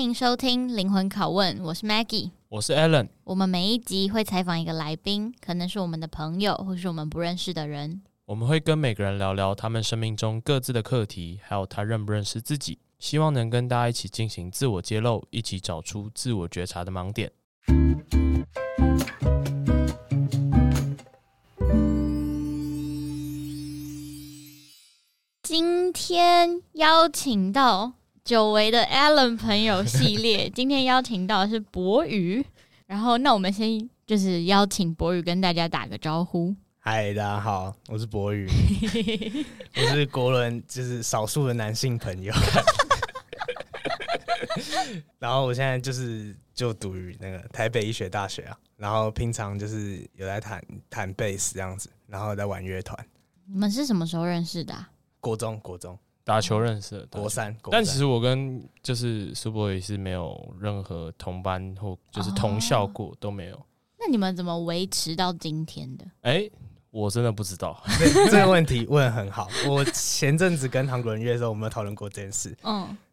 欢迎收听《灵魂拷问》，我是 Maggie， 我是 Alan。我们每一集会采访一个来宾，可能是我们的朋友，或是我们不认识的人。我们会跟每个人聊聊他们生命中各自的课题，还有他认不认识自己，希望能跟大家一起进行自我揭露，一起找出自我觉察的盲点。今天邀请到久违的 Allen 朋友系列，今天邀请到的是博宇，然后那我们先就是邀请博宇跟大家打个招呼。嗨，大家好，我是博宇，我是国伦就是少数的男性朋友，然后我现在就读于那个台北医学大学啊，然后平常就是有在弹贝斯这样子，然后在玩乐团。你们是什么时候认识的啊？国中。打球认识的，国三。但其实我跟就是苏博宇是没有任何同班或就是同校过，都没有。那你们怎么维持到今天的？我真的不知道。这个问题问很好。我前阵子跟韩国人约的时候，我们有讨论过这件事。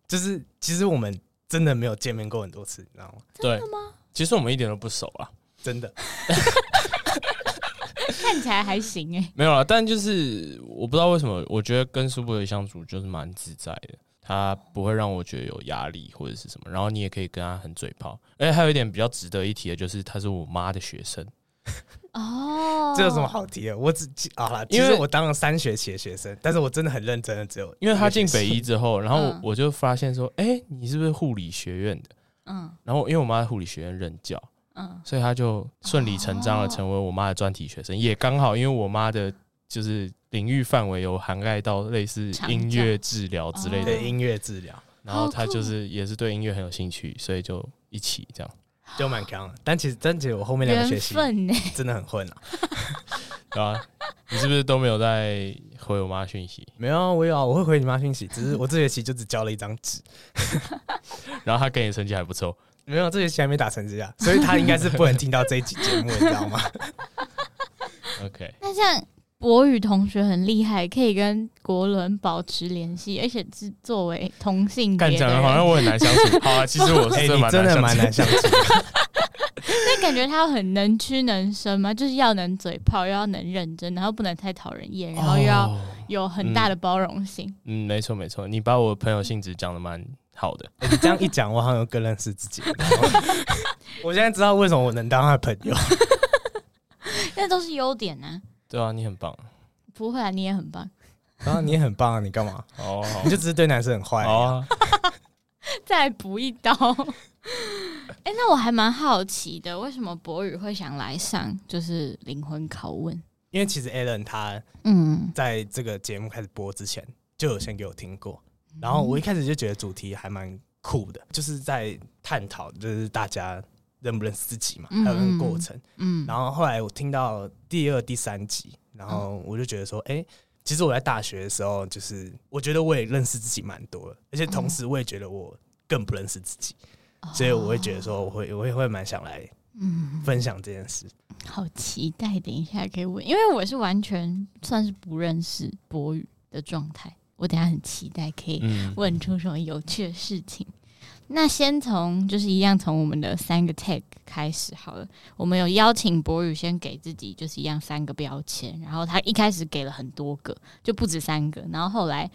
就是其实我们真的没有见面过很多次，你知道吗？真的吗？其实我们一点都不熟啊，真的。看起来还行没有啦，但就是我不知道为什么，我觉得跟苏博宇相处就是蛮自在的，他不会让我觉得有压力或者是什么，然后你也可以跟他很嘴炮。而且还有一点比较值得一提的就是，他是我妈的学生。哦，这有什么好提的？其实我当了3学期的学生，但是我真的很认真的，只有因为他进北医之后，然后我就发现说，你是不是护理学院的？然后因为我妈在护理学院任教。所以他就顺理成章的成为我妈的专题学生，也刚好因为我妈的就是领域范围有涵盖到类似音乐治疗之类的，对音乐治疗，然后他就是也是对音乐很有兴趣，所以就一起这样，就蛮强的。但其实我后面2个学期真的很混啊，对啊，你是不是都没有在回我妈讯息？没有，我有啊，我会回你妈讯息，只是我这学期就只交了1张纸，然后他跟你成绩还不错。没有，这学期还没打成绩啊，所以他应该是不能听到这一集节目，你知道吗？ OK。那像博宇同学很厉害，可以跟国伦保持联系，而且是作为同性别的人。干，讲的好像我很难相处。好啊，其实我是真的蛮难相处的。那感觉他很能屈能伸嘛，就是要能嘴炮，又要能认真，然后不能太讨人厌，然后又要有很大的包容性。没错没错，你把我朋友性质讲得蛮好的。你这样一讲，我好像更认识自己。我现在知道为什么我能当他的朋友。那都是优点啊。对啊，你很棒。不会啊，你也很棒。啊，你也很棒啊！你干嘛？你就只是对男生很坏啊。再来补一刀。那我还蛮好奇的，为什么博宇会想来上就是灵魂拷问？因为其实 Alan 他在这个节目开始播之前，就有先给我听过。然后我一开始就觉得主题还蛮酷的，就是在探讨就是大家认不认识自己嘛，还有那个过程。然后后来我听到第2、第3集，然后我就觉得说，其实我在大学的时候，就是我觉得我也认识自己蛮多的，而且同时我也觉得我更不认识自己，所以我会觉得说，我也会蛮想来分享这件事。好期待，等一下可以问，因为我是完全算是不认识博宇的状态。我等一下很期待可以问出什么有趣的事情。那先从就是一样从我们的3个 tag 开始好了。我们有邀请博宇先给自己就是一样3个标签，然后他一开始给了很多个，就不止3个。然后后来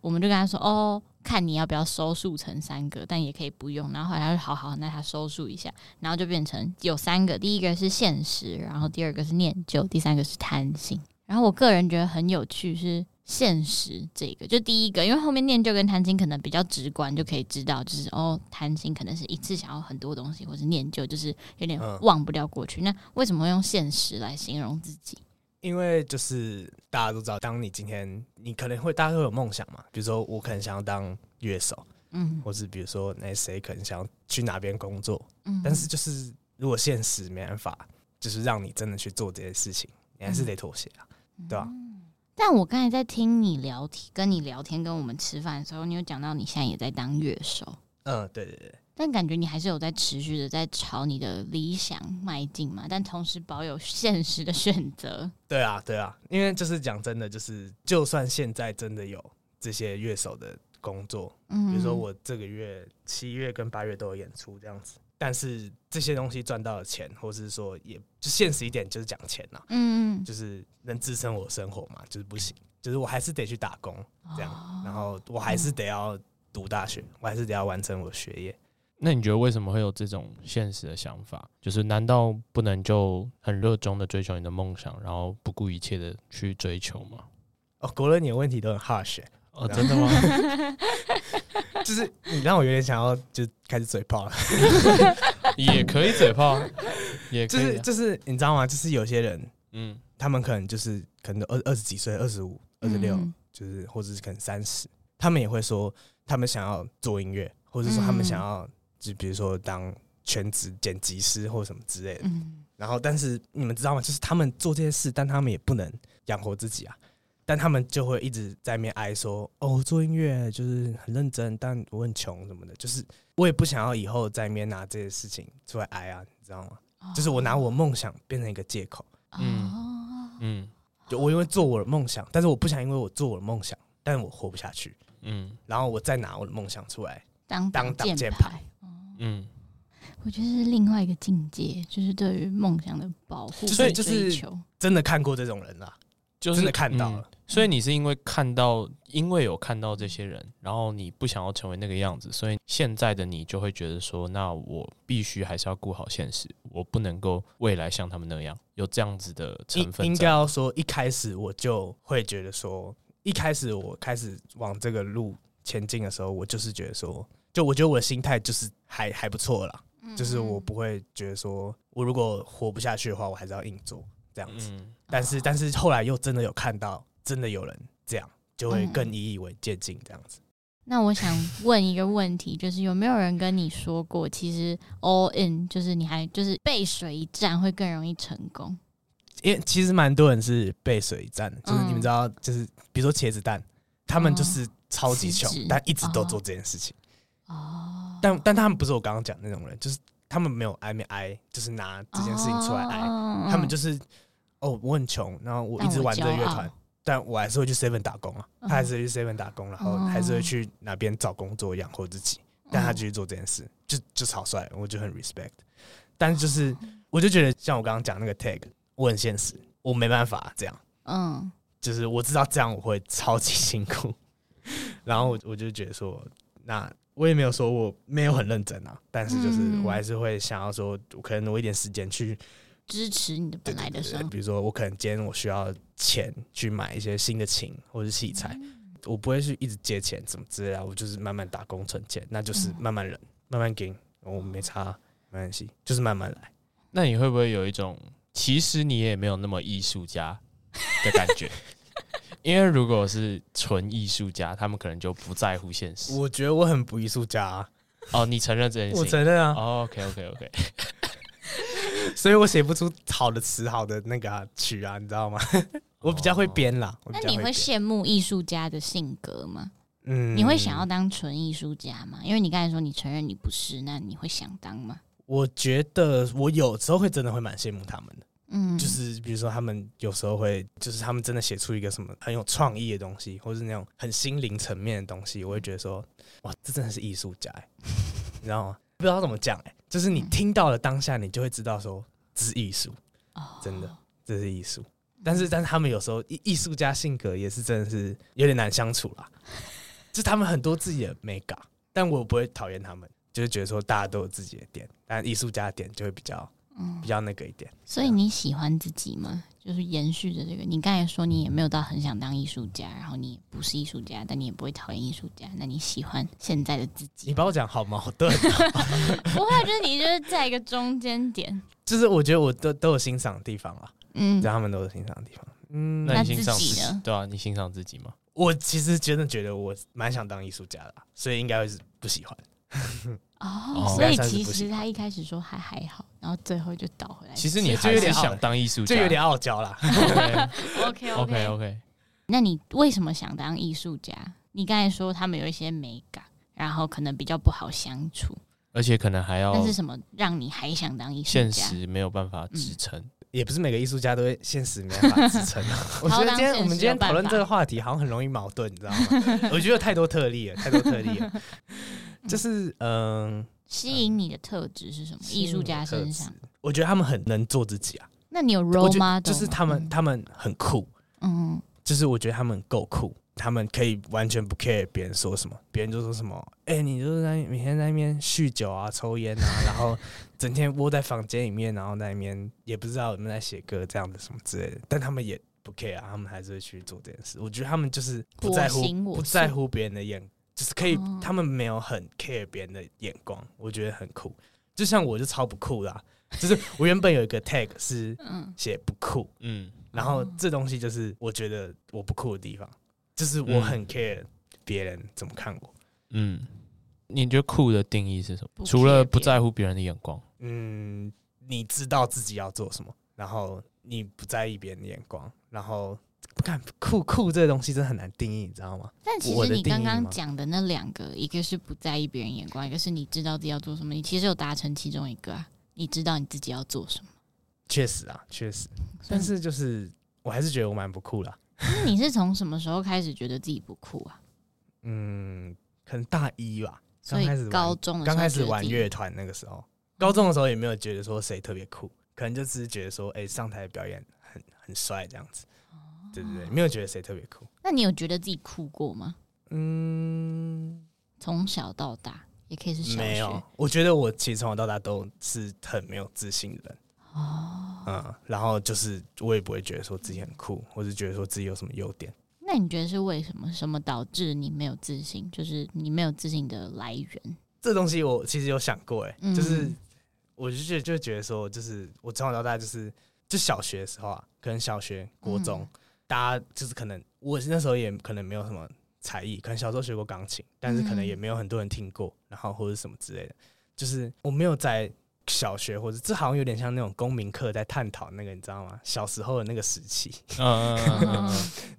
我们就跟他说，看你要不要收束成3个，但也可以不用。然后后来他就好，那他收束一下，然后就变成有3个，第一个是现实，然后第2个是念旧，第3个是贪心。然后我个人觉得很有趣是现实这个，就第一个，因为后面念旧跟贪心可能比较直观，就可以知道就是贪心可能是一次想要很多东西，或是念旧就是有点忘不掉过去。那为什么会用现实来形容自己？因为就是大家都知道，当你今天你可能会大家会有梦想嘛，比如说我可能想要当乐手，或是比如说谁可能想要去哪边工作，但是就是如果现实没办法就是让你真的去做这些事情，你还是得妥协啊，对吧？但我刚才在听你跟你聊天跟我们吃饭的时候，你有讲到你现在也在当乐手。对对对。但感觉你还是有在持续的在朝你的理想迈进嘛，但同时保有现实的选择。对啊对啊，因为就是讲真的，就是就算现在真的有这些乐手的工作，比如说我这个月7月跟8月都有演出这样子，但是这些东西赚到的钱，或是说也就现实一点，就是讲钱啦，就是能支撑我生活嘛，就是不行，就是我还是得去打工这样，然后我还是得要读大学，我还是得要完成我的学业。那你觉得为什么会有这种现实的想法？就是难道不能就很热衷的追求你的梦想，然后不顾一切的去追求吗？哦，国人你的问题都很 harsh 欸。哦，真的吗？就是你让我有点想要就开始嘴炮了。也可以嘴炮，也可以、啊，就是你知道吗？就是有些人，他们可能就是20几岁、25、26，就是或者是可能30，他们也会说他们想要做音乐，或者说他们想要。就比如说当全职剪辑师或什么之类的，然后但是你们知道吗？就是他们做这些事，但他们也不能养活自己啊。但他们就会一直在那边哀说：“哦，做音乐就是很认真，但我很穷什么的。”就是我也不想要以后在那边拿这些事情出来哀啊，你知道吗？就是我拿我梦想变成一个借口。就我因为做我的梦想，但是我不想因为我做我的梦想，但我活不下去。然后我再拿我的梦想出来当挡箭牌。我觉得是另外一个境界，就是对于梦想的保护和追求。就是真的看过这种人啦、啊，就是真的看到了。所以你是因为看到，因为有看到这些人，然后你不想要成为那个样子，所以现在的你就会觉得说，那我必须还是要顾好现实，我不能够未来像他们那样有这样子的成分。应该要说，一开始我就会觉得说，一开始我开始往这个路前进的时候，我就是觉得说。就我觉得我的心态就是还不错啦，就是我不会觉得说我如果活不下去的话我还是要硬做这样子，但是后来又真的有看到真的有人这样，就会更引以为戒禁这样子。那我想问一个问题，就是有没有人跟你说过其实 all in 就是你还就是背水一战会更容易成功？因为其实蛮多人是背水一战的，就是你们知道就是比如说茄子蛋，他们就是超级穷但一直都做这件事情。但他们不是我刚刚讲那种人，就是他们没有挨，就是拿这件事情出来挨，他们就是我很穷，然后我一直玩这个乐团，但我还是会去 seven 打工啊，他还是会去 seven 打工，然后还是会去哪边找工作养活自己，但他继续做这件事，就超帅，我就很 respect。但是就是我就觉得像我刚刚讲那个 tag， 我很现实，我没办法这样，就是我知道这样我会超级辛苦，然后我就觉得说那。我也没有说我没有很认真啊，但是就是我还是会想要说我可能挪一点时间去支持你的本来的时候，比如说我可能今天我需要钱去买一些新的琴或是器材，我不会去一直借钱什么之类的，我就是慢慢打工存钱，那就是慢慢忍慢慢给，我没差没关系，就是慢慢来。那你会不会有一种其实你也没有那么艺术家的感觉？因为如果是纯艺术家，他们可能就不在乎现实。我觉得我很不艺术家啊。哦，你承认这件事？我承认啊。哦 ，OK， 所以我写不出好的词、好的那个曲啊，你知道吗？我比较会编啦。那你会羡慕艺术家的性格吗？你会想要当纯艺术家吗？因为你刚才说你承认你不是，那你会想当吗？我觉得我有时候会真的会蛮羡慕他们的。就是比如说他们有时候会，就是他们真的写出一个什么很有创意的东西，或是那种很心灵层面的东西，我会觉得说，哇，这真的是艺术家欸，你知道吗？不知道怎么讲欸，就是你听到了当下，你就会知道说这是艺术，真的这是艺术。但是他们有时候艺术家性格也是真的是有点难相处啦，就是他们很多自己的美感，但我不会讨厌他们，就是觉得说大家都有自己的点，但艺术家的点就会比较那个一点。所以你喜欢自己吗？就是延续着这个，你刚才说你也没有到很想当艺术家，然后你也不是艺术家，但你也不会讨厌艺术家，那你喜欢现在的自己？你把我讲好矛盾不会，就是你就是在一个中间点，就是我觉得我都有欣赏的地方啦，知道他们都有欣赏的地方。那你欣赏自己呢？对啊，你欣赏自己吗？我其实真的觉得我蛮想当艺术家的，所以应该会是不喜欢所以其实他一开始说还好，然后最后就倒回来。其实你还是想当艺术家，就有点傲娇啦。OK， 那你为什么想当艺术家？你刚才说他们有一些美感，然后可能比较不好相处，而且可能还要。那是什么让你还想当艺术家？现实没有办法支撑。也不是每个艺术家都会现实没办法支撑的。我觉得我们今天讨论这个话题好像很容易矛盾，你知道吗？我觉得太多特例了。就是吸引你的特质是什么？艺术家身上，我觉得他们很能做自己啊。那你有 role model 就是他们很酷，嗯，就是我觉得他们够酷，他们可以完全不 care 别人说什么，别人就说什么，哎、欸，你就是每天在那边酗酒啊、抽烟啊，然后整天窝在房间里面，然后在那边也不知道有没有在写歌这样的什么之类的，但他们也不 care 啊，他们还是会去做这件事。我觉得他们就是不在乎别人的眼，就是可以，他们没有很 care 别人的眼光，我觉得很酷。就像我就超不酷啦、啊，就是我原本有一个 tag 是写不酷，嗯，然后这东西就是我觉得我不酷的地方。就是我很 care 别人怎么看我。嗯，你觉得酷的定义是什么？除了不在乎别人的眼光，嗯，你知道自己要做什么，然后你不在意别人的眼光，然后酷这个东西真的很难定义，你知道吗？但其实你刚刚讲的那两个，一个是不在意别人眼光，一个是你知道自己要做什么。你其实有达成其中一个啊，你知道你自己要做什么。确实啊，确实，但是就是我还是觉得我蛮不酷的啊。你是从什么时候开始觉得自己不酷啊？嗯，可能大一吧，所以高中刚开始玩乐团那个时候，高中的时候也没有觉得说谁特别酷，可能就只是觉得说，哎、欸，上台表演很帅这样子，哦、对不 对？没有觉得谁特别酷。那你有觉得自己酷过吗？嗯，从小到大也可以是小学。没有，我觉得我其实从小到大都是很没有自信的人。哦，嗯，然后就是我也不会觉得说自己很酷，或是觉得说自己有什么优点。那你觉得是为什么？什么导致你没有自信？就是你没有自信的来源？这东西我其实有想过，哎、嗯，就是我就觉得说，就是我从小到大就小学的时候啊，可能小学、国中，大家就是可能我那时候也可能没有什么才艺，可能小时候学过钢琴，但是可能也没有很多人听过，然后或者什么之类的，就是我没有在。小学或者这好像有点像那种公民课在探讨那个你知道吗？小时候的那个时期，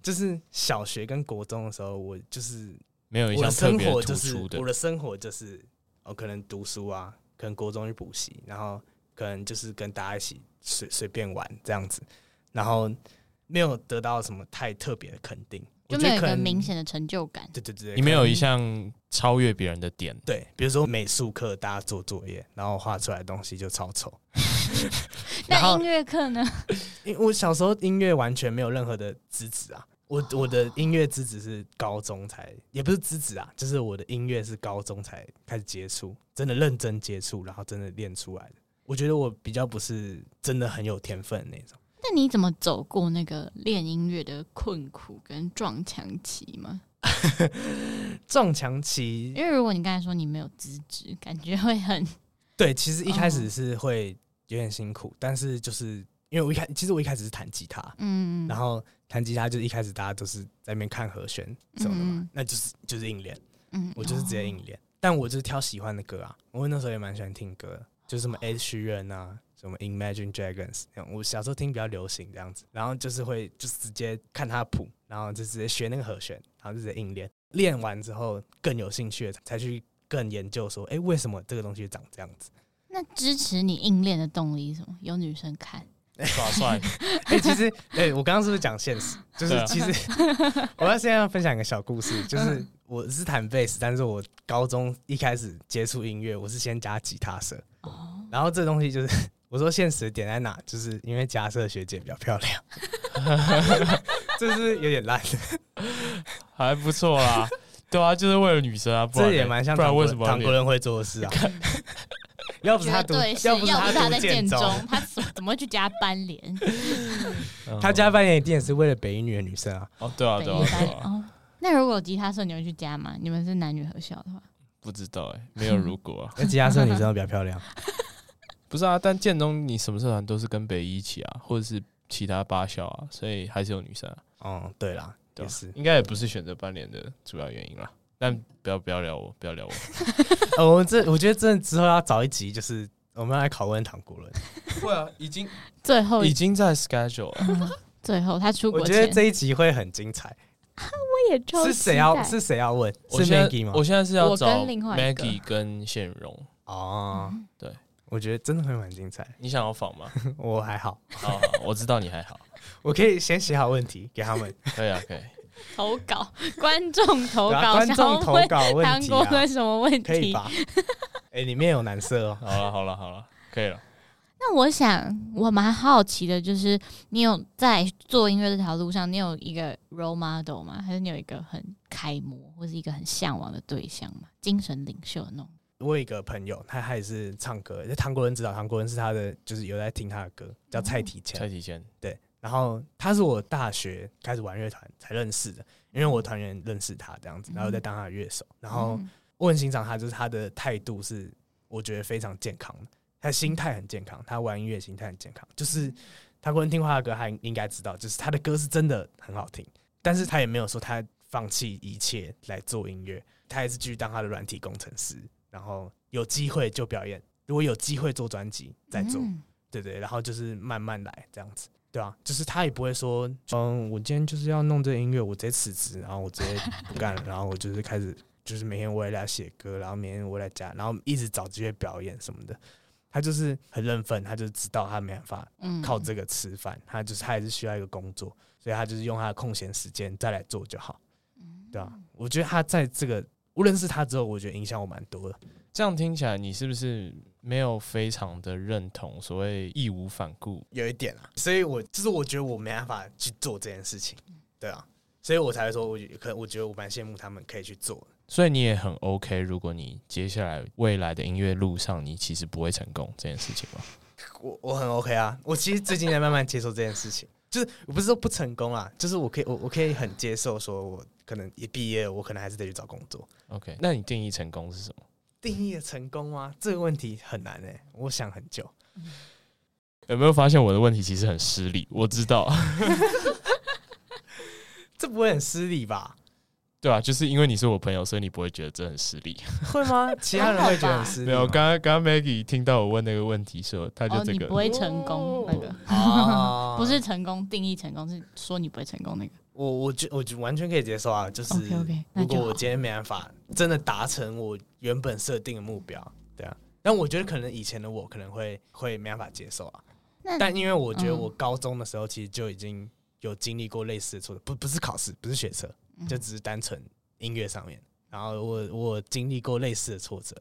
就是小学跟国中的时候，我就是没有一项特别突出的。我的生活就是我可能读书啊，可能国中去补习，然后可能就是跟大家一起随便玩这样子，然后没有得到什么太特别的肯定。就没有一个明显的成就感，对对对，你没有一项超越别人的点，对，比如说美术课大家做作业，然后画出来的东西就超丑。那音乐课呢？我小时候音乐完全没有任何的资质啊，我的音乐资质是高中才，也不是资质啊，就是我的音乐是高中才开始接触，真的认真接触，然后真的练出来的。我觉得我比较不是真的很有天分的那种。那你怎么走过那个练音乐的困苦跟撞墙期吗？撞墙期，因为如果你刚才说你没有资质，感觉会很对。其实一开始是会有点辛苦，但是就是因为我一开始是弹吉他，嗯，然后弹吉他就是一开始大家都是在那边看和弦什么的嘛，那就是硬练，我就是直接硬练，但我就是挑喜欢的歌啊，我那时候也蛮喜欢听歌的，就是什么 Ed Sheeran 啊。什么 Imagine Dragons 那种，我小时候听比较流行这样子，然后就是会直接看他的谱，然后就直接学那个和弦，然后就直接硬练。练完之后更有兴趣，才去更研究说，哎，为什么这个东西长这样子？那支持你硬练的动力是什么？有女生看，耍帅。哎，其实，哎，我刚刚是不是讲现实？就是其实，我要现在要分享一个小故事，就是我是弹贝斯，但是我高中一开始接触音乐，我是先加吉他社，然后这东西就是。我说现实点在哪？就是因为家社学姐比较漂亮，这是有点烂，还不错啦。对啊，就是为了女生啊，不然这也蛮像唐国人会做的事啊。要不是他在建中，他怎么会去加班联？他加班联一定也是为了北一女的女生啊。哦，对啊，对啊，对啊。哦，那如果有吉他社你会去加吗？你们是男女合校的话？不知道哎，没有如果啊。那吉他社女生都比较漂亮。不是啊，但建中你什么社团都是跟北一起啊，或者是其他八校啊，所以还是有女生啊。嗯，对啦，对吧，也是，应该也不是选择班联的主要原因啦。但不要聊我。我觉得真的之后要找一集，就是我们要来拷问唐国伦。会啊，已经在 schedule 了。最后他出国前，我觉得这一集会很精彩。我也超期待。是谁要问？是 Maggie 吗？我现在是要找 Maggie 跟宪荣。哦，对。我觉得真的会蛮精彩。你想要仿吗？我还好。好，我知道你还好。我可以先写好问题给他们。对啊，可以。投稿，观众投稿，观众投稿问题、啊，韩国有什么问题？可以吧？哎、欸，里面有男色哦。好了，可以了。那我想，我蛮好奇的，就是你有在做音乐这条路上，你有一个 role model 吗？还是你有一个很楷模，或是一个很向往的对象吗？精神领袖那种？我有一个朋友，他也是唱歌，唐国人知道，唐国人是他的，就是有在听他的歌，叫蔡体谦。蔡体谦，对。然后他是我大学开始玩乐团才认识的，因为我团员认识他这样子，然后在当他的乐手。然后我很欣赏他，就是他的态度是我觉得非常健康的，他心态很健康，他玩音乐心态很健康。就是他个人听他的歌，他应该知道，就是他的歌是真的很好听，但是他也没有说他放弃一切来做音乐，他还是继续当他的软体工程师，然后有机会就表演，如果有机会做专辑再做，对，然后就是慢慢来这样子。对啊，就是他也不会说，我今天就是要弄这音乐，我直接辞职，然后我直接不干了，然后我就是开始，就是每天我也来写歌，然后每天我来加，然后一直找机会表演什么的。他就是很认份，他就知道他没办法靠这个吃饭，他还是需要一个工作，所以他就是用他的空闲时间再来做就好。对啊，我觉得他在这个，我认识他之后，我觉得影响我蛮多的。这样听起来，你是不是没有非常的认同所谓义无反顾？有一点啊，所以我觉得我没办法去做这件事情，对啊，所以我才会说，我觉得我蛮羡慕他们可以去做的。所以你也很 OK， 如果你接下来未来的音乐路上，你其实不会成功这件事情吗？我很 OK 啊，我其实最近在慢慢接受这件事情，就是我不是说不成功啦，就是我可以很接受，说我可能一毕业，我可能还是得去找工作。OK， 那你定义成功是什么？定义的成功吗？这个问题很难欸，我想很久。有没有发现我的问题其实很失礼？我知道，这不会很失礼吧？对啊，就是因为你是我朋友，所以你不会觉得这很失礼，会吗？其他人会觉得很失礼。没有，刚刚 Maggie 听到我问那个问题说，他就这个，你不会成功那个，不是成功定义成功，是说你不会成功那个。我完全可以接受啊，就是 okay, 如果我今天没办法真的达成我原本设定的目标，对啊，但我觉得可能以前的我可能会没办法接受啊，但因为我觉得我高中的时候其实就已经有经历过类似的挫折，不是考试，不是学车，就只是单纯音乐上面，然后我经历过类似的挫折，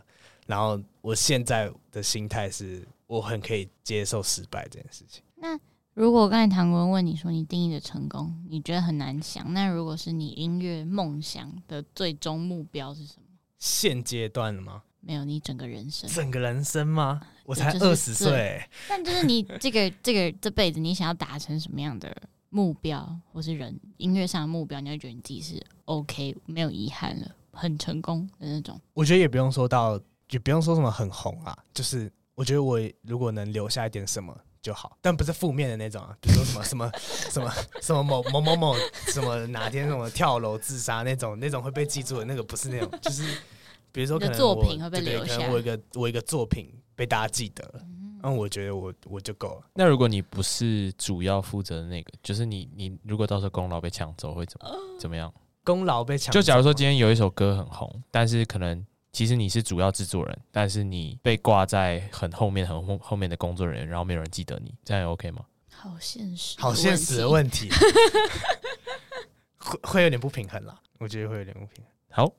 然后我现在的心态是我很可以接受失败这件事情。那如果刚才唐国人问你说你定义的成功，你觉得很难想，那如果是你音乐梦想的最终目标是什么？现阶段了吗？没有，你整个人生。整个人生吗？我才20岁、欸。但就是你这辈子你想要达成什么样的目标，或是人音乐上的目标，你会觉得你自己是 OK， 没有遗憾了，很成功的那种。我觉得也不用说什么很红啊，就是我觉得我如果能留下一点什么就好，但不是负面的那种啊，比如说什么某什么哪天什么跳楼自杀那种会被记住的那个，不是那种，就是比如说可能作品会被留下，可能我一个作品被大家记得了，我觉得我就够了。那如果你不是主要负责的那个，就是你如果到时候功劳被抢走会怎么样？功劳被抢走，就假如说今天有一首歌很红，但是可能其实你是主要制作人，但是你被挂在很后面的工作人员，然后没有人记得你，这样也 OK 吗？好现实的问题，会有点不平衡啦，我觉得会有点不平衡。好，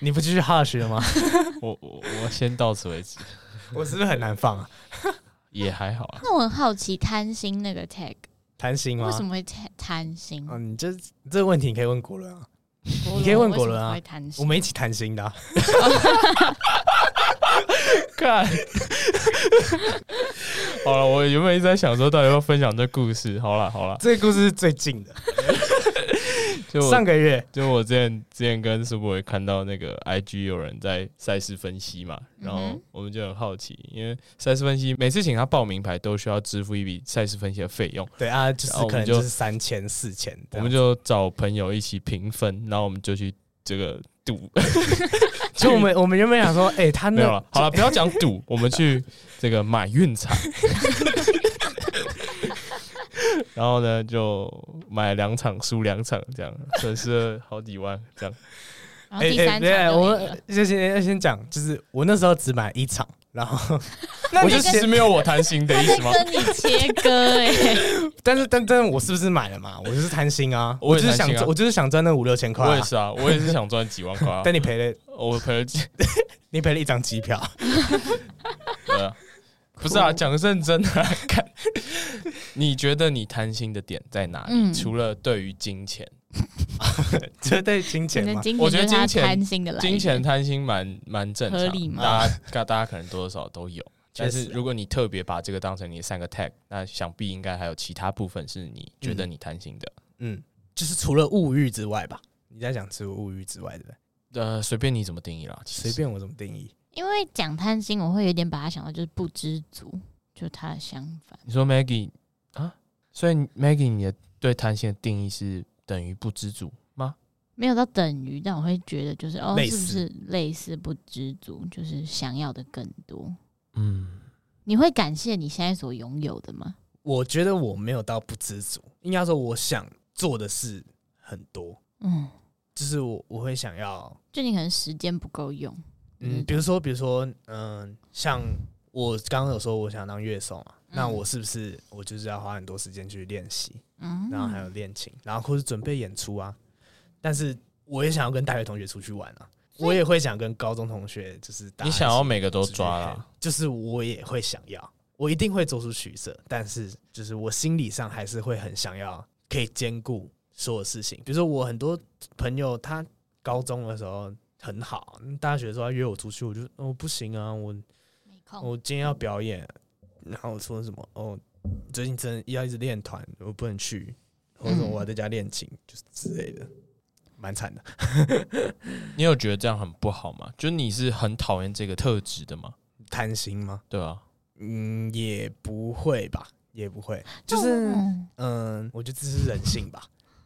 你不继续hush了吗？我先到此为止。我是不是很难放啊？也还好啊。那我很好奇贪心那个 tag， 贪心吗？为什么会贪心？你这个问题你可以问国伦啊。你可以问果伦啊，我们一起谈心的啊。看好了，我原本一直在想说到底要分享这故事。好了，这个故事是最近的。上个月，就我之前跟苏博看到那个 IG 有人在赛事分析嘛，然后我们就很好奇，因为赛事分析每次请他报名牌都需要支付一笔赛事分析的费用，对啊，就是可能就是3000、4000，我们就找朋友一起平分，然后我们就去这个赌。就我们原本想说，他那没有了，好了，不要讲赌，我们去这个买运彩。然后呢，就买2场输2场，这样损失了好几万，这样。然后第三场先讲，就是我那时候只买一场，然后那你其实没有我贪心的意思吗？跟你切割哎、欸，但我是不是买了嘛？我就是贪心啊，我就是想，我就是想赚那5、6千块、啊。我也是啊，我也是想赚几万块啊。但你赔了，我赔了几？你赔了一张机票。对啊，不是啊，讲认真的看，你觉得你贪心的点在哪里？除了对于金钱。这对金钱吗？我觉得金钱贪心蛮正常，合理吗？大家可能多少都有，但是如果你特别把这个当成你3个 tag， 那想必应该还有其他部分是你觉得你贪心的。嗯，就是除了物欲之外吧？你在讲除了物欲之外，对不对？随便你怎么定义啦，随便我怎么定义。因为讲贪心，我会有点把它想到就是不知足，就它的相反。你说 Maggie 啊？所以 Maggie 你的对贪心的定义是？等于不知足吗？没有到等于，但我会觉得就是哦，是不是类似不知足，就是想要的更多。嗯，你会感谢你现在所拥有的吗？我觉得我没有到不知足，应该说我想做的事很多。嗯，就是我会想要，就你可能时间不够用。嗯，比如说，像我刚刚有说我想当乐手嘛。那我是不是我就是要花很多时间去练习，然后还有练琴，然后或是准备演出啊？但是我也想要跟大学同学出去玩啊，我也会想跟高中同学就是打。你想要每个都抓啦，就是我也会想要，我一定会做出取舍，但是就是我心理上还是会很想要可以兼顾所有事情。比如说我很多朋友他高中的时候很好，大学的时候他约我出去，我就不行啊，我今天要表演。然后我说什么最近真的要一直练团，我不能去，或者我要在家练琴，就是之类的，蛮惨的。你有觉得这样很不好吗？就是你是很讨厌这个特质的吗？贪心吗？对啊，也不会吧，也不会，就是我觉得这是人性吧。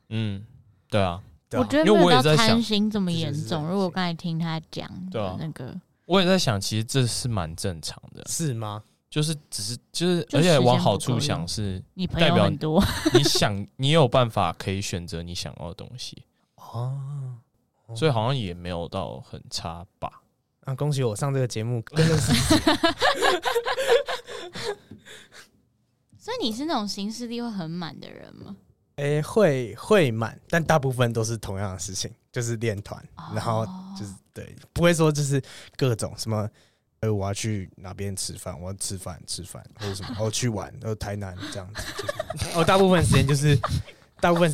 嗯，对啊，对啊，我觉得没有到贪心这么严重。如果刚才听他讲的那个，我也在想，其实这是蛮正常的，是吗？就是只是就是，而且往好处想是，代表你想你有办法可以选择你想要的东西哦，所以好像也没有到很差吧。啊，恭喜我上这个节目，真的是。所以你是那种行事力会很满的人吗？会满，但大部分都是同样的事情，就是练团，然后就是对，不会说就是各种什么。我要去哪边吃饭？我要吃饭，或者什么？去玩，台南这样子。就是、大部分时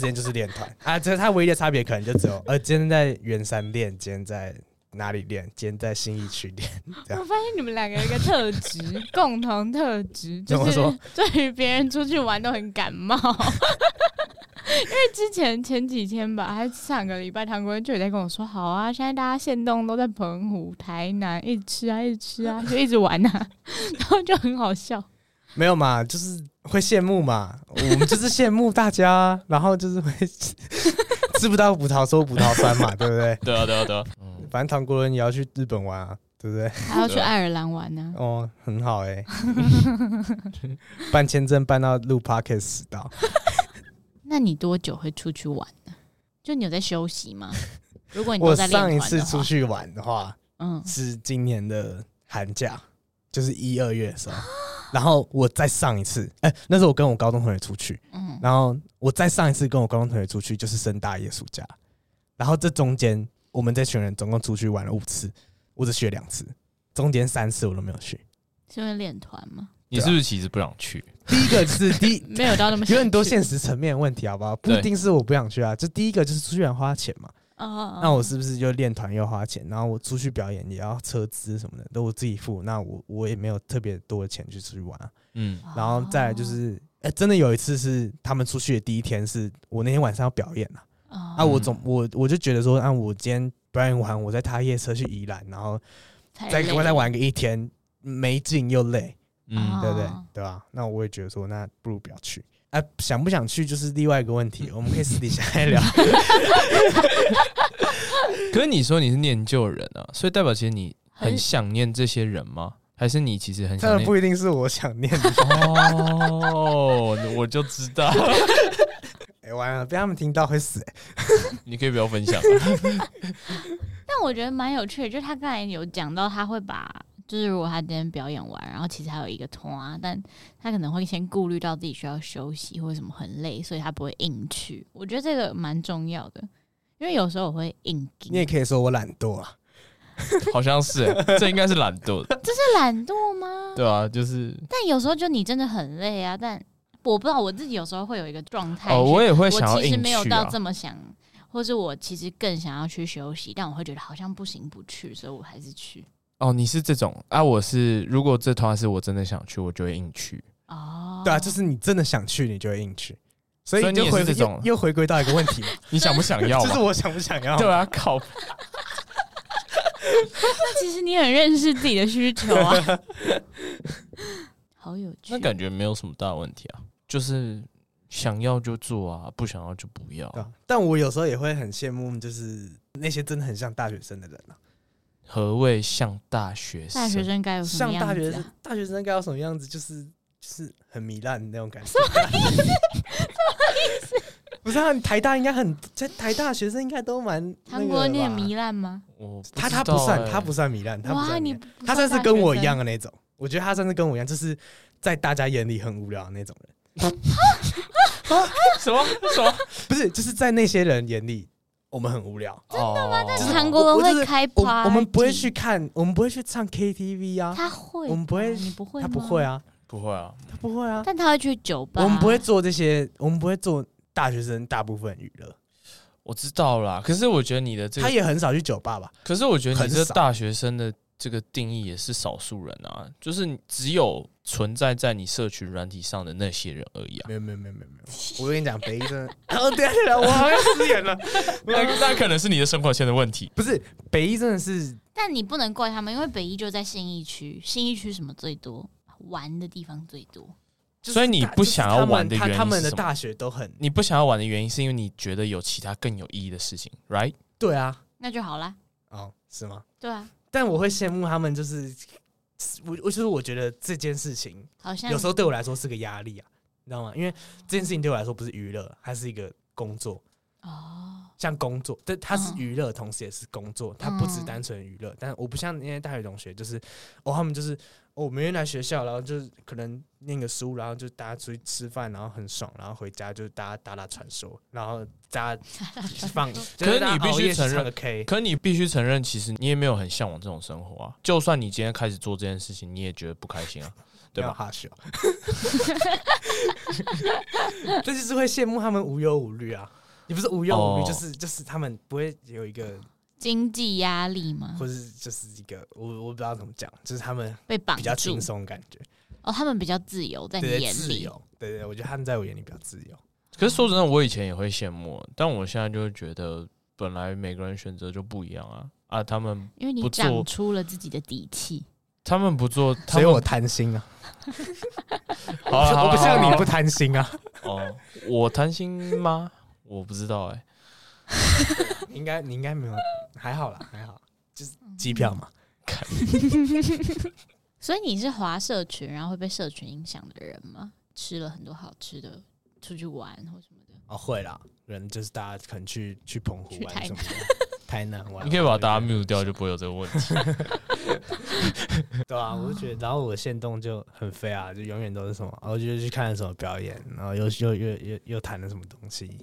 间就是练团啊。这他唯一的差别可能就只有，今天在圆山练，今天在哪里练？今天在信义区练。我发现你们两个有一个特质，共同特质，就是对于别人出去玩都很感冒。因为之前前几天吧，还上个礼拜，唐国就有在跟我说，好啊，现在大家限动都在澎湖、台南，一直吃啊，就一直玩啊，然后就很好笑。没有嘛，就是会羡慕嘛，我们就是羡慕大家，然后就是会吃不到葡萄说葡萄酸嘛，对不对？对啊，反正唐国人也要去日本玩啊。对不对？还要去爱尔兰玩呢、啊。哦，很好哎、欸，办签证办到录 podcast 死到。那你多久会出去玩呢？就你有在休息吗？如果你都在练团的话，我上一次出去玩的话，是今年的寒假，就是1、2月的时候。然后我再上一次，那时候我跟我高中同学出去，然后我再上一次跟我高中同学出去，就是升大一的暑假。然后这中间，我们这群人总共出去玩了5次，我只去了2次，中间3次我都没有去，是因为练团吗？你是不是其实不想去？第一个是没有到那么有很多现实层面的问题，好不好？不一定是我不想去啊，就第一个就是出去玩花钱嘛。那我是不是就练团又花钱，然后我出去表演也要车资什么的都我自己付，那我也没有特别多的钱去出去玩啊。然后再来就是，真的有一次是他们出去的第一天，是我那天晚上要表演啊。我就觉得说，我今天表演完，我再搭夜车去宜兰，然后再玩个1天，没劲又累。对不对？对吧？那我也觉得说，那不如不要去。想不想去就是另外一个问题，我们可以私底下来聊。可是你说你是念旧人啊，所以代表其实你很想念这些人吗？还是你其实很想念？不一定是我想念的。哦，我就知道。完了，被他们听到会死。你可以不要分享。但我觉得蛮有趣的，就是他刚才有讲到他会把就是如果他今天表演完然后其实还有一个拖啊，但他可能会先顾虑到自己需要休息或者什么很累，所以他不会硬去，我觉得这个蛮重要的，因为有时候我会硬你也可以说我懒惰啊好像是这应该是懒惰的这是懒惰吗？对啊，就是但有时候就你真的很累啊，但我不知道我自己有时候会有一个状态哦，我也会想要硬去啊，我其实没有到这么想，或是我其实更想要去休息，但我会觉得好像不行不去，所以我还是去。哦，你是这种啊？我是如果这团是我真的想去，我就会硬去。哦，对啊，就是你真的想去，你就会硬去，所以你也是这种，又回归到一个问题嘛，你想不想要？就是我想不想要？对啊，靠！那其实你很认识自己的需求啊，好有趣。那感觉没有什么大问题啊，就是想要就做啊，不想要就不要。啊，但我有时候也会很羡慕，就是那些真的很像大学生的人啊。何谓像大学生？大学生该有什么样子啊？像大学生该有什么样子？就是很糜烂那种感觉。什么意思？不是啊，台大应该很，台大学生应该都蛮。韩国你很糜烂吗？我不知道欸，他不算糜烂，他算是跟我一样的那种。我觉得他算是跟我一样，就是在大家眼里很无聊的那种人。什么？不是，就是在那些人眼里。我们很无聊，真的吗？但是韩国人会开 party， 我们不会去看，我们不会去唱 KTV 啊。他会，我们不会，你不会吗？他不会啊，他不会啊。但他会去酒吧。我们不会做这些，我们不会做大学生大部分娱乐。我知道啦，可是我觉得你的这个他也很少去酒吧吧？可是我觉得你这大学生的这个定义也是少数人啊，就是只有存在在你社群软体上的那些人而已啊。没有，我跟你讲，北一真的哦，对啊，我好像失言了。那可能是你的生活圈的问题，不是北一真的是。但你不能怪他们，因为北一就在信义区，信义区什么最多，玩的地方最多。就是、所以你不想要玩的原因是什么？他们的大学都很。你不想要玩的原因是因为你觉得有其他更有意义的事情 ，right？ 对啊，那就好啦。哦，是吗？对啊。但我会羡慕他们，就是我觉得这件事情好像有时候对我来说是个压力啊，你知道吗？因为这件事情对我来说不是娱乐，它是一个工作哦，像工作，但它是娱乐，同时也是工作，它不只单纯娱乐。但我不像那些大学同学，就是他们就是我每天来学校，然后就是可能念个书，然后就大家出去吃饭，然后很爽，然后回家就大家打打传说，然后大家放。可是你必须承认，其实你也没有很向往这种生活啊。就算你今天开始做这件事情，你也觉得不开心啊，对吧？哈笑，这就是会羡慕他们无忧无虑啊。也不是无忧无虑，就是他们不会有一个。经济压力吗？或是就是一个我不知道怎么讲，就是他们被绑住比较轻松的感觉哦，他们比较自由，在你眼里自由，对，我觉得他们在我眼里比较自由。可是说真的，我以前也会羡慕，但我现在就会觉得，本来每个人选择就不一样啊，他们因为你长出了自己的底气，他们不做，所以我贪心啊。我不像你不贪心啊。哦，我贪心吗？我不知道欸。你应该没有，还好啦，就是机票嘛。所以你是滑社群，然后会被社群影响的人吗？吃了很多好吃的，出去玩或什么的？哦，会啦，人就是大家可能去澎湖玩什么的，台南玩。你可以把大家 mute 掉，就不会有这个问题。对啊，我就觉得，然后我限动就很废啊，就永远都是什么，然后就去看了什么表演，然后又谈了什么东西，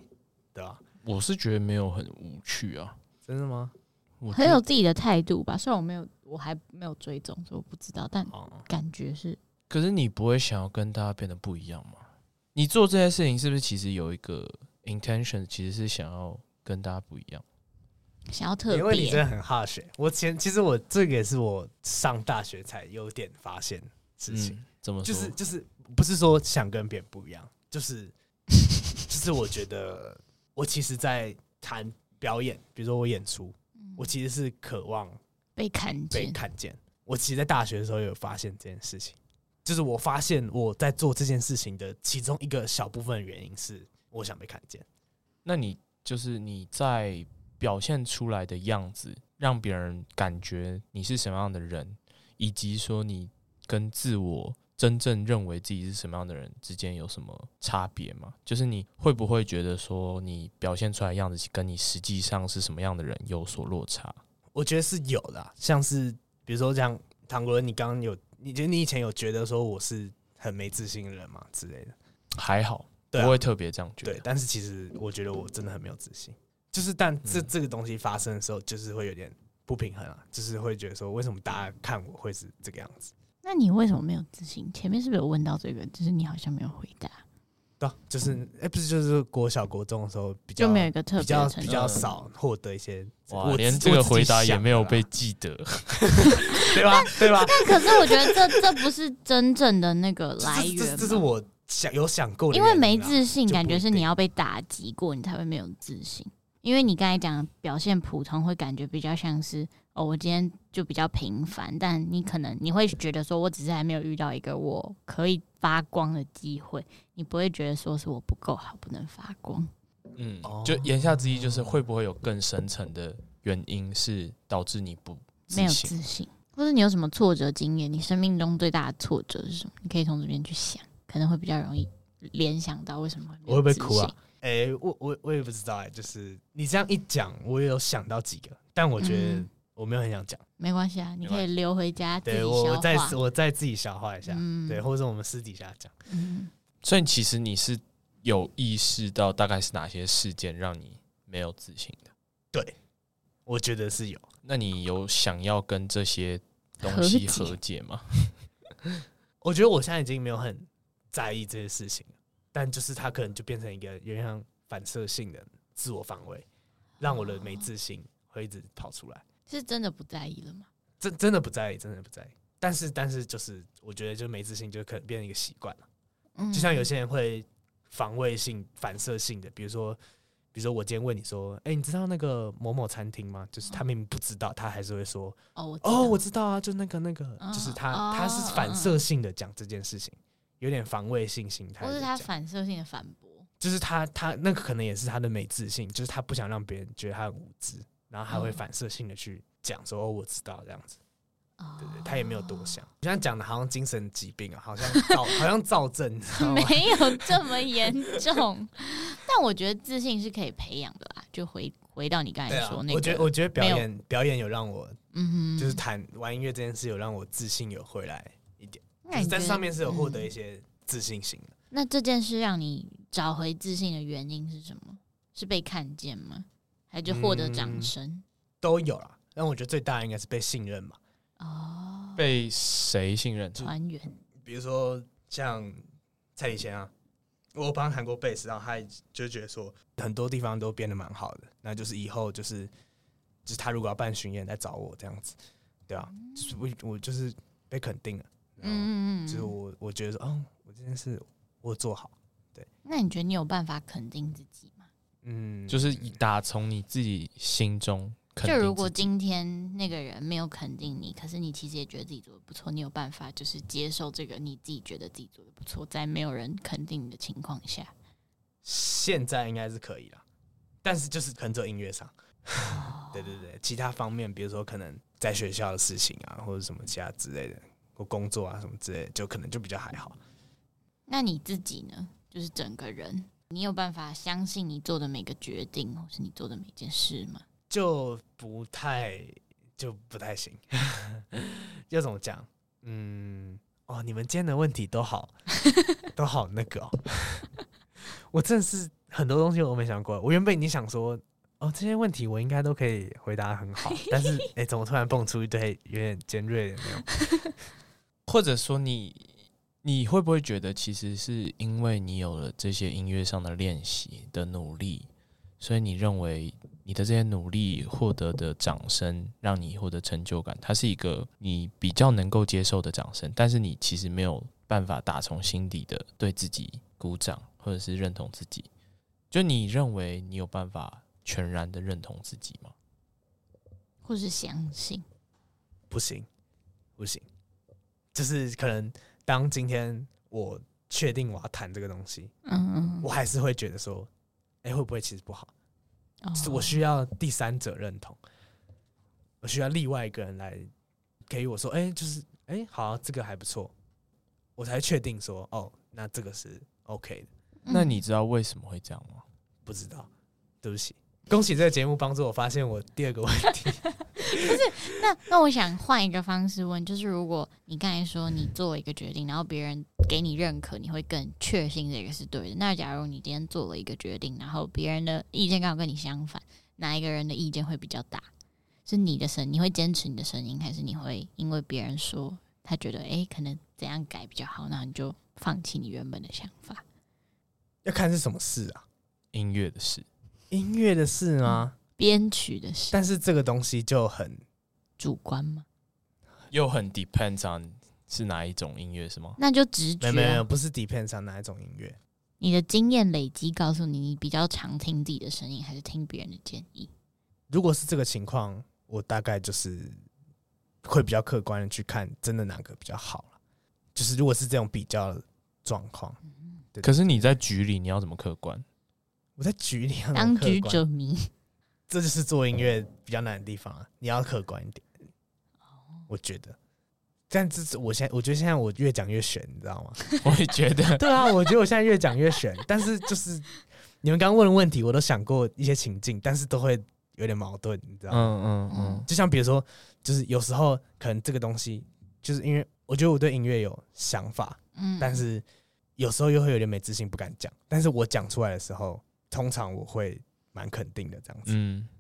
对吧？我是觉得没有很无趣啊。真的吗？很有自己的态度吧，虽然我还没有追踪，所以我不知道，但感觉是。可是你不会想要跟大家变得不一样吗？你做这些事情是不是其实有一个 intention， 其实是想要跟大家不一样，想要特别？因为你真的很好学。其实我这个也是我上大学才有点发现的事情。怎么说？就是不是说想跟别人不一样，就是我觉得。我其实在谈表演，比如说我演出，我其实是渴望被看见。我其实在大学的时候有发现这件事情，就是我发现我在做这件事情的其中一个小部分的原因是我想被看见。那你就是你在表现出来的样子，让别人感觉你是什么样的人，以及说你跟自我真正认为自己是什么样的人之间有什么差别吗？就是你会不会觉得说你表现出来的样子跟你实际上是什么样的人有所落差？我觉得是有的、啊，像是比如说像唐国人，你刚刚有，你觉得你以前有觉得说我是很没自信的人嘛之类的？还好，不会特别这样觉得。对，但是其实我觉得我真的很没有自信，就是但这个东西发生的时候，就是会有点不平衡啊，就是会觉得说为什么大家看我会是这个样子？那你为什么没有自信？前面是不是有问到这个？就是你好像没有回答。对、啊，就是不是就是国小国中的时候比较就没有一个特别的成就，比较少获得一些。哇，连这个回答也没有被记得，对吧？对吧？但可是我觉得这不是真正的那个来源，这是我有想过的原因、啊，因为没自信，感觉是你要被打击过，你才会没有自信。因为你刚才讲表现普通，会感觉比较像是哦，我今天就比较平凡，但你可能你会觉得说我只是还没有遇到一个我可以发光的机会，你不会觉得说是我不够好，不能发光。嗯，就言下之意就是会不会有更深层的原因是导致你不自信没有自信，或是你有什么挫折经验？你生命中最大的挫折是什么？你可以从这边去想，可能会比较容易联想到为什么我会不会哭啊？欸，我也不知道欸，就是你这样一讲，我有想到几个，但我觉得我没有很想讲。没关系啊，你可以留回家自己消化。对，我再自己消化一下，对，或者我们私底下讲。所以其实你是有意识到大概是哪些事件让你没有自信的？对，我觉得是有。那你有想要跟这些东西和解吗？我觉得我现在已经没有很在意这些事情了。但就是它可能就变成一个有点像反射性的自我防卫，让我的没自信会一直跑出来。是真的不在意了吗？真的不在意，真的不在意。但是就是我觉得就没自信就可能变成一个习惯了。就像有些人会防卫性、反射性的，比如说我今天问你说，欸，你知道那个某某餐厅吗？就是他明明不知道，他还是会说我知道啊，就那个，就是他是反射性的讲这件事情。有点防卫性心态，或是他反射性的反驳，就是他那可能也是他的没自信，就是他不想让别人觉得他很无知，然后他会反射性的去讲说我知道这样子，对，他也没有多想。你像讲的好像精神疾病啊，好像躁症，没有这么严重。但我觉得自信是可以培养的啦，就回到你刚才说那个，我觉得表演有让我，就是玩音乐这件事有让我自信有回来一点。在上面是有获得一些自信心的。那这件事让你找回自信的原因是什么？是被看见吗？还是获得掌声？都有啦。但我觉得最大的应该是被信任嘛。哦。被谁信任？团员。比如说像蔡礼贤啊，我帮他弹过贝斯，然后他就觉得说很多地方都变得蛮好的。那就是以后就是他如果要办巡演来找我这样子，对啊，就是我就是被肯定了。就是我觉得说，我这件事我做好，对。那你觉得你有办法肯定自己吗？就是打从你自己心中肯定自己。就如果今天那个人没有肯定你，可是你其实也觉得自己做的不错，你有办法就是接受这个你自己觉得自己做的不错，在没有人肯定你的情况下，现在应该是可以啦。但是就是可能只有音乐上，对，其他方面，比如说可能在学校的事情啊，或者什么其他之类的。或工作啊什么之类的，就可能就比较还好。那你自己呢？就是整个人，你有办法相信你做的每个决定，或是你做的每件事吗？就不太行。要怎么讲？你们今天的问题都好，都好那个哦。我真的是很多东西我没想过。我原本已经想说，这些问题我应该都可以回答很好，但是怎么突然蹦出一堆有点尖锐的没有？或者说你会不会觉得其实是因为你有了这些音乐上的练习的努力，所以你认为你的这些努力获得的掌声让你获得成就感，它是一个你比较能够接受的掌声，但是你其实没有办法打从心底的对自己鼓掌或者是认同自己，就你认为你有办法全然的认同自己吗？或是相信？不行，就是可能当今天我确定我要谈这个东西，我还是会觉得说，会不会其实不好？就是我需要第三者认同，我需要另外一个人来给予我说，就是好啊，这个还不错，我才确定说，那这个是 OK 的。那你知道为什么会这样吗？不知道。对不起，恭喜这个节目帮助我发现我第二个问题。不是，那我想换一个方式问，就是如果你刚才说你做一个决定，然后别人给你认可，你会更确信这个是对的。那假如你今天做了一个决定，然后别人的意见刚好跟你相反，哪一个人的意见会比较大？是你的声，你会坚持你的声音，还是你会因为别人说他觉得可能怎样改比较好，那你就放弃你原本的想法？要看是什么事啊？音乐的事，音乐的事吗？编曲的事，但是这个东西就很主观吗？又很 depends on 是哪一种音乐是吗？那就直觉、啊，没有，不是 depends on 哪一种音乐。你的经验累积告诉你，你比较常听自己的声音，还是听别人的建议？如果是这个情况，我大概就是会比较客观的去看，真的哪个比较好了。就是如果是这种比较的状况，对。可是你在局里，你要怎么客观？我在局里要怎么客观？当局者迷。这就是做音乐比较难的地方啊！你要客观一点，我觉得。但是我觉得现在我越讲越悬，你知道吗？我也觉得。对啊，我觉得我现在越讲越悬。但是就是你们刚问的问题，我都想过一些情境，但是都会有点矛盾，你知道吗？就像比如说，就是有时候可能这个东西，就是因为我觉得我对音乐有想法，但是有时候又会有点没自信，不敢讲。但是我讲出来的时候，通常我会蛮肯定的这样子，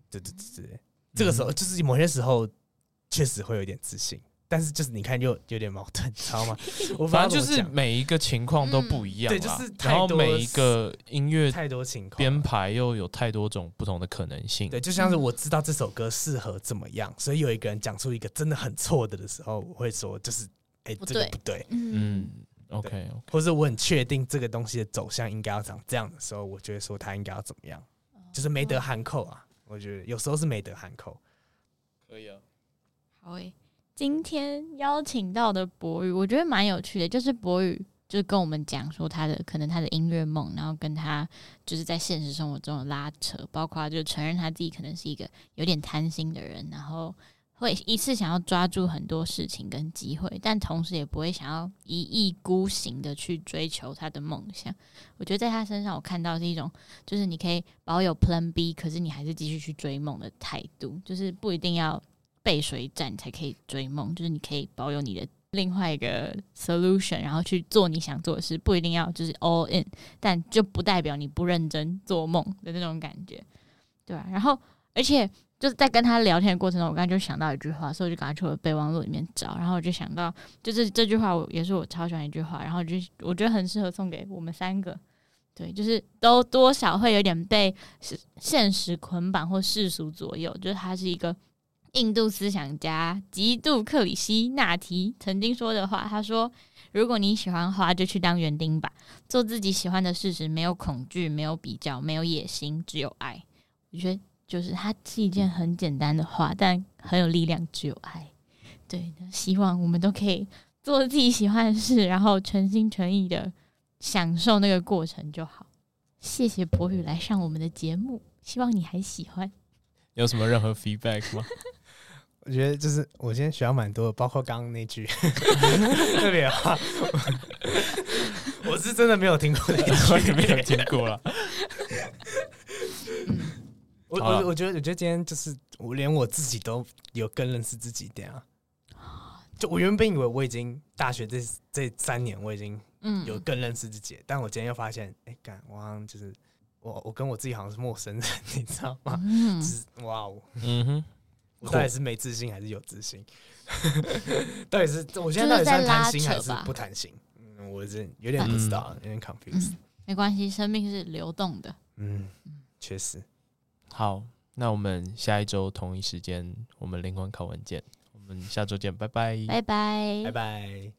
对，这个时候就是某些时候确实会有点自信，但是就是你看又有点矛盾，知道吗？我反正就是每一个情况都不一样啦，对，就是太多，然后每一个音乐太多情况编排又有太多种不同的可能性，对，就像是我知道这首歌适合怎么样，所以有一个人讲出一个真的很错的时候，我会说就是这个不对，OK， 或者我很确定这个东西的走向应该要长这样的时候，我就会说它应该要怎么样。就是没得喊扣啊，我觉得有时候是没得喊扣。可以啊，好诶，今天邀请到的博宇，我觉得蛮有趣的，就是博宇就是跟我们讲说可能他的音乐梦，然后跟他就是在现实生活中的拉扯，包括就承认他自己可能是一个有点贪心的人，然后会一次想要抓住很多事情跟机会，但同时也不会想要一意孤行的去追求他的梦想。我觉得在他身上我看到是一种，就是你可以保有 Plan B， 可是你还是继续去追梦的态度，就是不一定要背水战才可以追梦，就是你可以保有你的另外一个 solution， 然后去做你想做的事，不一定要就是 all in， 但就不代表你不认真做梦的那种感觉，对吧？然后而且就是在跟他聊天的过程中，我刚才就想到一句话，所以我就赶快去我的备忘录里面找，然后我就想到，就是这句话我也是我超喜欢一句话，然后我觉得很适合送给我们三个，对，就是都多少会有点被现实捆绑或世俗左右，就是他是一个印度思想家吉杜克里希纳提曾经说的话，他说如果你喜欢花就去当园丁吧，做自己喜欢的事时，没有恐惧，没有比较，没有野心，只有爱。我觉得就是它是一件很简单的话，但很有力量，只有爱。对，希望我们都可以做自己喜欢的事，然后全心全意的享受那个过程就好。谢谢博宇来上我们的节目，希望你还喜欢。有什么任何 feedback 吗？我觉得就是我今天学到蛮多的，包括刚刚那句特别好，我是真的没有听过那句，我也没有听过了。我觉得今天就是我连我自己都有更认识自己一点啊。就我原本以为我已经大学这3年我已经有更认识自己，但我今天又发现，干，我好像就是我跟我自己好像是陌生人，你知道吗？就是哇哦，我到底是没自信还是有自信？到底是我现在到底算贪心还是不贪心？我是有点不知道，有点 confused。没关系，生命是流动的。确实。好，那我们下一周同一时间，我们灵魂拷问见。我们下周见，拜拜，拜拜，拜拜。